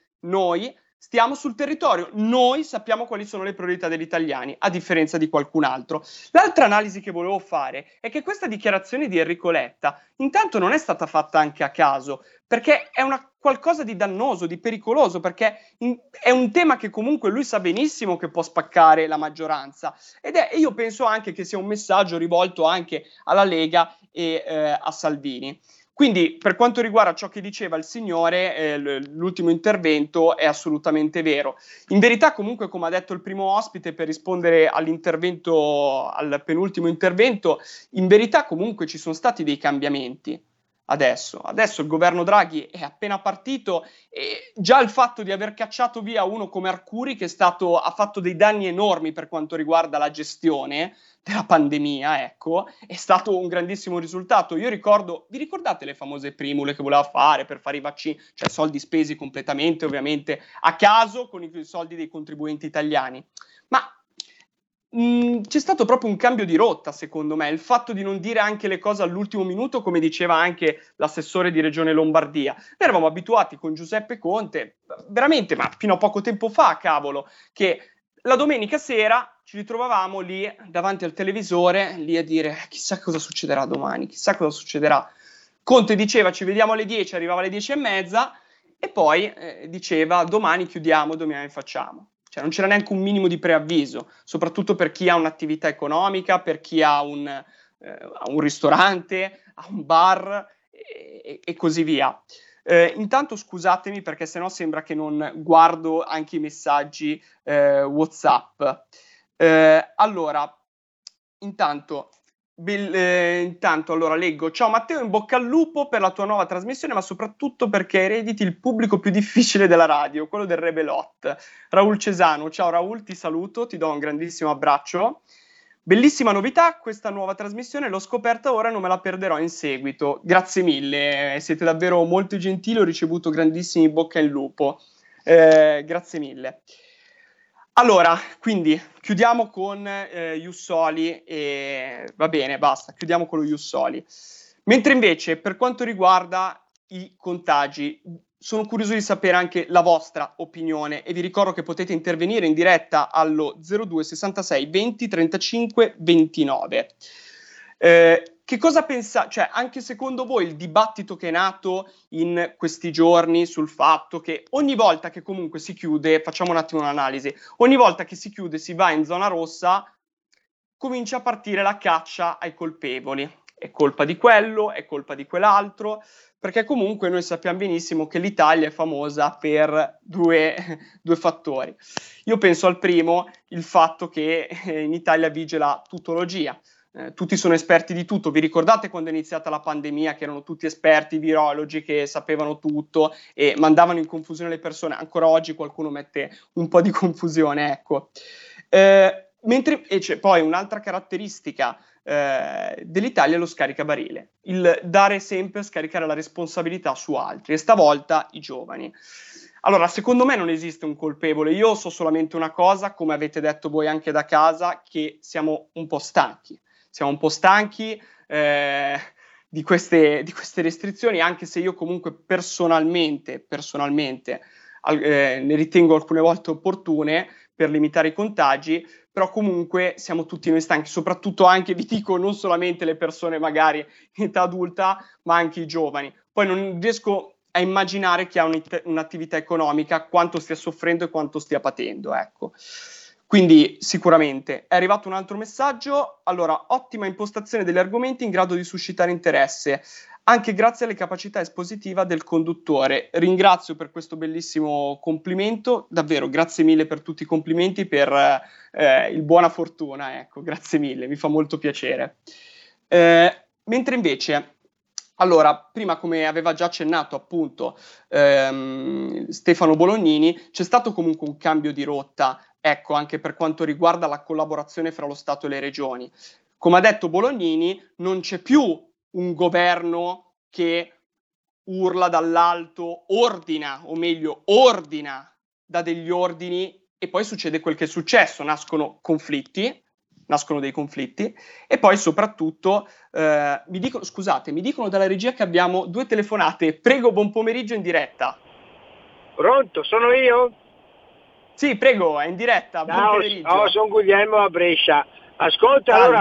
stiamo sul territorio, noi sappiamo quali sono le priorità degli italiani, a differenza di qualcun altro. L'altra analisi che volevo fare è che questa dichiarazione di Enrico Letta intanto non è stata fatta anche a caso, perché è qualcosa di dannoso, di pericoloso, perché è un tema che comunque lui sa benissimo che può spaccare la maggioranza. E io penso anche che sia un messaggio rivolto anche alla Lega e a Salvini. Quindi per quanto riguarda ciò che diceva il signore, l'ultimo intervento è assolutamente vero. In verità comunque, come ha detto il primo ospite, per rispondere al penultimo intervento, in verità comunque ci sono stati dei cambiamenti. Adesso il governo Draghi è appena partito e già il fatto di aver cacciato via uno come Arcuri, che ha fatto dei danni enormi per quanto riguarda la gestione della pandemia, ecco, è stato un grandissimo risultato. Io ricordo, vi ricordate le famose primule che voleva fare per fare i vaccini? Cioè soldi spesi completamente, ovviamente, a caso, con i soldi dei contribuenti italiani. Ma c'è stato proprio un cambio di rotta, secondo me, il fatto di non dire anche le cose all'ultimo minuto, come diceva anche l'assessore di Regione Lombardia. Noi eravamo abituati con Giuseppe Conte, veramente, ma fino a poco tempo fa, cavolo, che la domenica sera ci ritrovavamo lì davanti al televisore, lì a dire chissà cosa succederà domani, chissà cosa succederà. Conte diceva ci vediamo alle 10, arrivava alle 10:30 e poi diceva domani chiudiamo, domani facciamo. Cioè non c'era neanche un minimo di preavviso, soprattutto per chi ha un'attività economica, per chi ha un ristorante, ha un bar e così via. Intanto scusatemi perché sennò sembra che non guardo anche i messaggi WhatsApp. Allora, intanto, leggo: ciao Matteo, in bocca al lupo per la tua nuova trasmissione, ma soprattutto perché erediti il pubblico più difficile della radio, quello del Rebelot. Raul Cesano, ciao Raul, ti saluto, ti do un grandissimo abbraccio. Bellissima novità questa nuova trasmissione, l'ho scoperta ora e non me la perderò in seguito. Grazie mille, siete davvero molto gentili, ho ricevuto grandissimi bocca al lupo. Grazie mille. Allora, quindi chiudiamo con Ius Soli e va bene, basta, chiudiamo con lo Ius Soli. Mentre invece per quanto riguarda i contagi, sono curioso di sapere anche la vostra opinione e vi ricordo che potete intervenire in diretta allo 02 66 20 35 29. Che cosa pensate? Cioè, anche secondo voi il dibattito che è nato in questi giorni sul fatto che ogni volta che comunque si chiude, facciamo un attimo un'analisi, ogni volta che si chiude, si va in zona rossa, comincia a partire la caccia ai colpevoli. È colpa di quello, è colpa di quell'altro, perché comunque noi sappiamo benissimo che l'Italia è famosa per due fattori. Io penso al primo, il fatto che in Italia vige la tutologia. Tutti sono esperti di tutto. Vi ricordate quando è iniziata la pandemia che erano tutti esperti, virologi che sapevano tutto e mandavano in confusione le persone? Ancora oggi qualcuno mette un po' di confusione, ecco. Mentre invece poi un'altra caratteristica dell'Italia è lo scaricabarile, il dare sempre, scaricare la responsabilità su altri, e stavolta i giovani. Allora, secondo me non esiste un colpevole, io so solamente una cosa, come avete detto voi anche da casa, che siamo un po' stanchi. Siamo un po' stanchi di queste restrizioni, anche se io comunque personalmente ne ritengo alcune volte opportune per limitare i contagi, però comunque siamo tutti noi stanchi, soprattutto anche, vi dico, non solamente le persone magari in età adulta, ma anche i giovani. Poi non riesco a immaginare chi ha un'attività economica quanto stia soffrendo e quanto stia patendo, ecco. Quindi sicuramente è arrivato un altro messaggio. Allora, ottima impostazione degli argomenti in grado di suscitare interesse, anche grazie alle capacità espositiva del conduttore. Ringrazio per questo bellissimo complimento, davvero grazie mille per tutti i complimenti, per il buona fortuna, ecco, grazie mille, mi fa molto piacere. Mentre invece... Allora, prima, come aveva già accennato appunto Stefano Bolognini, c'è stato comunque un cambio di rotta, ecco, anche per quanto riguarda la collaborazione fra lo Stato e le regioni. Come ha detto Bolognini, non c'è più un governo che urla dall'alto, ordina, dà degli ordini e poi succede quel che è successo, nascono dei conflitti e poi soprattutto mi dicono dalla regia che abbiamo due telefonate. Prego, buon pomeriggio in diretta. Pronto, sono io? Sì, prego, è in diretta. Ciao, buon pomeriggio. Ciao, sono Guglielmo a Brescia. Ascolta, salve.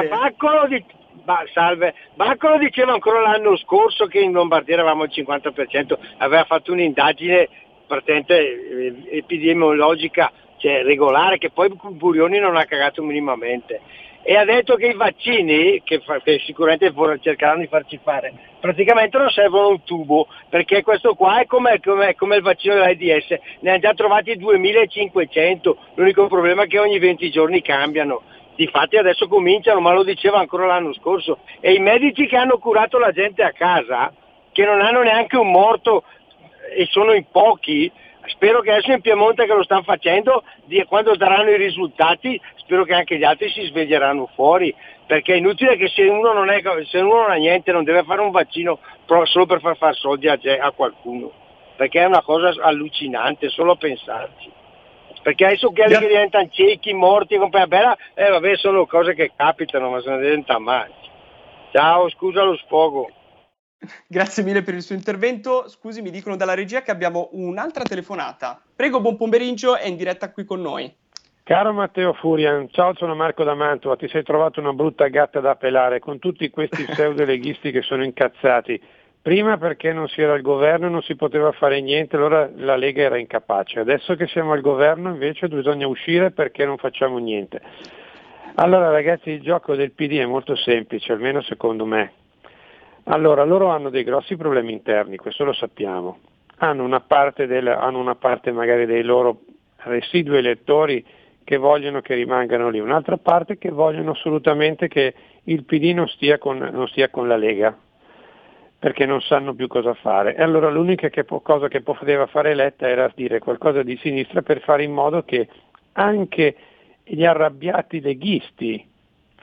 Allora Baccolo diceva ancora l'anno scorso che in Lombardia eravamo al 50%, aveva fatto un'indagine praticamente epidemiologica, cioè regolare, che poi Burioni non ha cagato minimamente, e ha detto che i vaccini, che sicuramente cercheranno di farci fare, praticamente non servono un tubo, perché questo qua è come il vaccino dell'AIDS, ne hanno già trovati 2500, l'unico problema è che ogni 20 giorni cambiano. Difatti adesso cominciano, ma lo diceva ancora l'anno scorso, e i medici che hanno curato la gente a casa, che non hanno neanche un morto e sono in pochi. Spero che adesso in Piemonte, che lo stanno facendo, quando daranno i risultati, spero che anche gli altri si sveglieranno fuori, perché è inutile che se uno non ha niente non deve fare un vaccino solo per far soldi a qualcuno, perché è una cosa allucinante solo a pensarci, perché adesso quelli che diventano ciechi, morti, compagnia bella, vabbè, sono cose che capitano, ma se ne diventa male. Ciao, scusa lo sfogo. Grazie mille per il suo intervento. Scusi, mi dicono dalla regia che abbiamo un'altra telefonata. Prego, buon pomeriggio, è in diretta qui con noi. Caro Matteo Furian, ciao, sono Marco da Mantova, ti sei trovato una brutta gatta da pelare con tutti questi pseudo-leghisti che sono incazzati. Prima perché non si era al governo e non si poteva fare niente, allora la Lega era incapace. Adesso che siamo al governo invece bisogna uscire perché non facciamo niente. Allora ragazzi, il gioco del PD è molto semplice, almeno secondo me. Allora, loro hanno dei grossi problemi interni, questo lo sappiamo. Hanno una parte magari dei loro residui elettori che vogliono che rimangano lì, un'altra parte che vogliono assolutamente che il PD non stia con la Lega, perché non sanno più cosa fare. E allora l'unica cosa che poteva fare Letta era dire qualcosa di sinistra per fare in modo che anche gli arrabbiati leghisti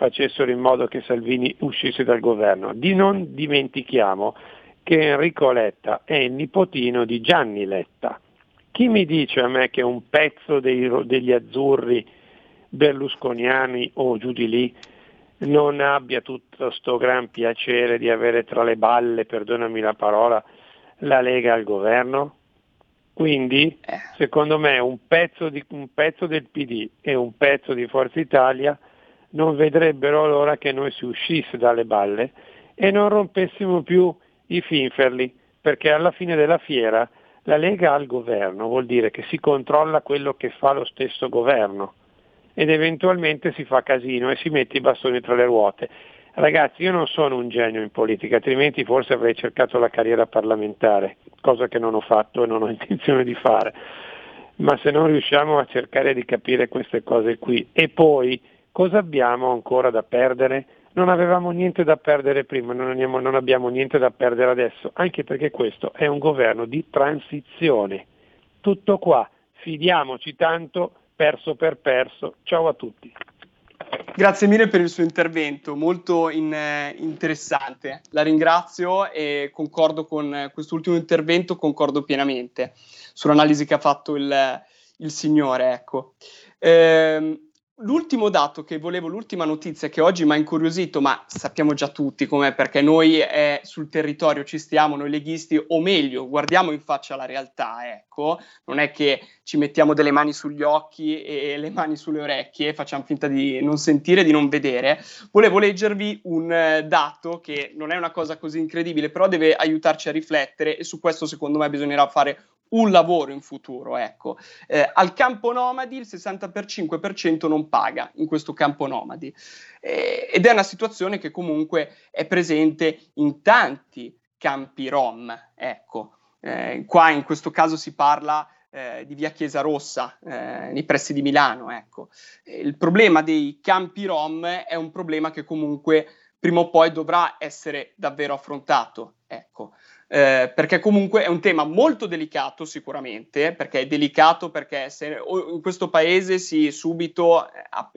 facessero in modo che Salvini uscisse dal governo. Di non dimentichiamo che Enrico Letta è il nipotino di Gianni Letta. Chi mi dice a me che un pezzo degli azzurri berlusconiani o giù di lì non abbia tutto sto gran piacere di avere tra le balle, perdonami la parola, la Lega al governo? Quindi, secondo me, un pezzo del PD e un pezzo di Forza Italia non vedrebbero l'ora che noi si uscisse dalle balle e non rompessimo più i finferli, perché alla fine della fiera la Lega al governo vuol dire che si controlla quello che fa lo stesso governo ed eventualmente si fa casino e si mette i bastoni tra le ruote. Ragazzi, io non sono un genio in politica, altrimenti forse avrei cercato la carriera parlamentare, cosa che non ho fatto e non ho intenzione di fare, ma se non riusciamo a cercare di capire queste cose qui, e poi cosa abbiamo ancora da perdere? Non avevamo niente da perdere prima, non abbiamo niente da perdere adesso, anche perché questo è un governo di transizione. Tutto qua, fidiamoci tanto perso per perso. Ciao a tutti. Grazie mille per il suo intervento, molto interessante. La ringrazio e concordo con quest'ultimo intervento, concordo pienamente sull'analisi che ha fatto il signore. Ecco. L'ultimo dato che volevo, l'ultima notizia che oggi mi ha incuriosito, ma sappiamo già tutti com'è, perché noi sul territorio ci stiamo, noi leghisti, o meglio, guardiamo in faccia la realtà, ecco, non è che ci mettiamo delle mani sugli occhi e le mani sulle orecchie e facciamo finta di non sentire, di non vedere. Volevo leggervi un dato che non è una cosa così incredibile, però deve aiutarci a riflettere, e su questo secondo me bisognerà fare un lavoro in futuro, ecco. Al campo nomadi il 65% non paga in questo campo nomadi, ed è una situazione che comunque è presente in tanti campi rom, ecco. Qua in questo caso si parla di via Chiesa Rossa, nei pressi di Milano, ecco. Il problema dei campi rom è un problema che comunque prima o poi dovrà essere davvero affrontato, ecco. Perché comunque è un tema molto delicato sicuramente, perché è delicato perché se in questo paese si subito,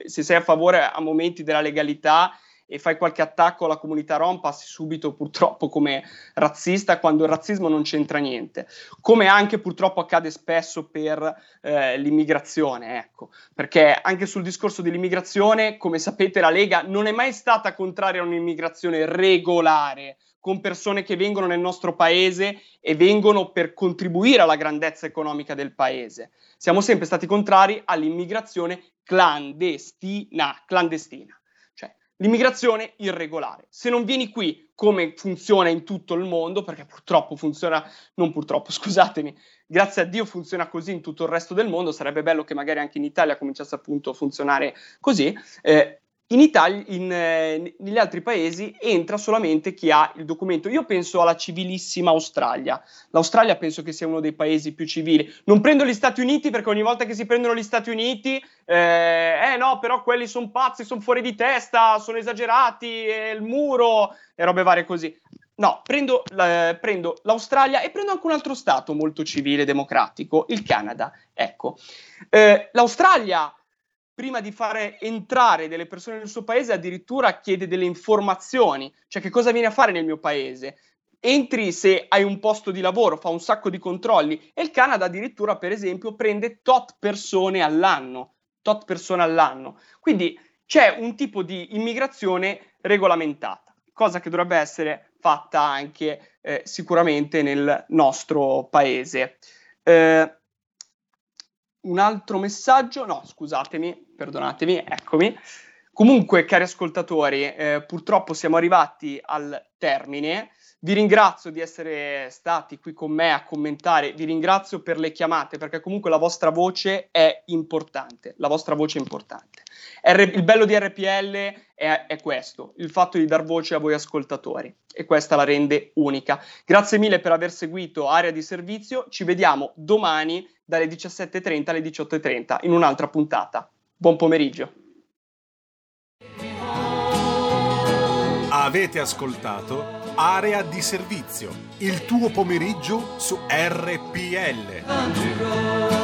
se sei a favore a momenti della legalità e fai qualche attacco alla comunità rom, passi subito purtroppo come razzista, quando il razzismo non c'entra niente, come anche purtroppo accade spesso per l'immigrazione, ecco, perché anche sul discorso dell'immigrazione, come sapete, la Lega non è mai stata contraria a un'immigrazione regolare, con persone che vengono nel nostro paese e vengono per contribuire alla grandezza economica del paese. Siamo sempre stati contrari all'immigrazione clandestina, cioè l'immigrazione irregolare. Se non vieni qui, come funziona in tutto il mondo, perché purtroppo funziona, non purtroppo, scusatemi, grazie a Dio funziona così in tutto il resto del mondo, sarebbe bello che magari anche in Italia cominciasse appunto a funzionare così, in Italia, negli altri paesi entra solamente chi ha il documento. Io penso alla civilissima Australia. L'Australia penso che sia uno dei paesi più civili. Non prendo gli Stati Uniti perché ogni volta che si prendono gli Stati Uniti, no, però quelli sono pazzi, sono fuori di testa, sono esagerati, il muro e robe varie così. No, prendo l'Australia e prendo anche un altro stato molto civile e democratico, il Canada. Ecco, l'Australia, prima di fare entrare delle persone nel suo paese, addirittura chiede delle informazioni, cioè che cosa vieni a fare nel mio paese? Entri se hai un posto di lavoro, fa un sacco di controlli, e il Canada addirittura, per esempio, prende tot persone all'anno. Quindi c'è un tipo di immigrazione regolamentata, cosa che dovrebbe essere fatta anche sicuramente nel nostro paese. Un altro messaggio, no, scusatemi, perdonatemi, eccomi. Comunque, cari ascoltatori, purtroppo siamo arrivati al termine. Vi ringrazio di essere stati qui con me a commentare, vi ringrazio per le chiamate, perché comunque la vostra voce è importante, la vostra voce è importante. Il bello di RPL è questo, il fatto di dar voce a voi ascoltatori, e questa la rende unica. Grazie mille per aver seguito Area di Servizio, ci vediamo domani dalle 17:30 alle 18:30 in un'altra puntata. Buon pomeriggio. Avete ascoltato Area di Servizio, il tuo pomeriggio su RPL.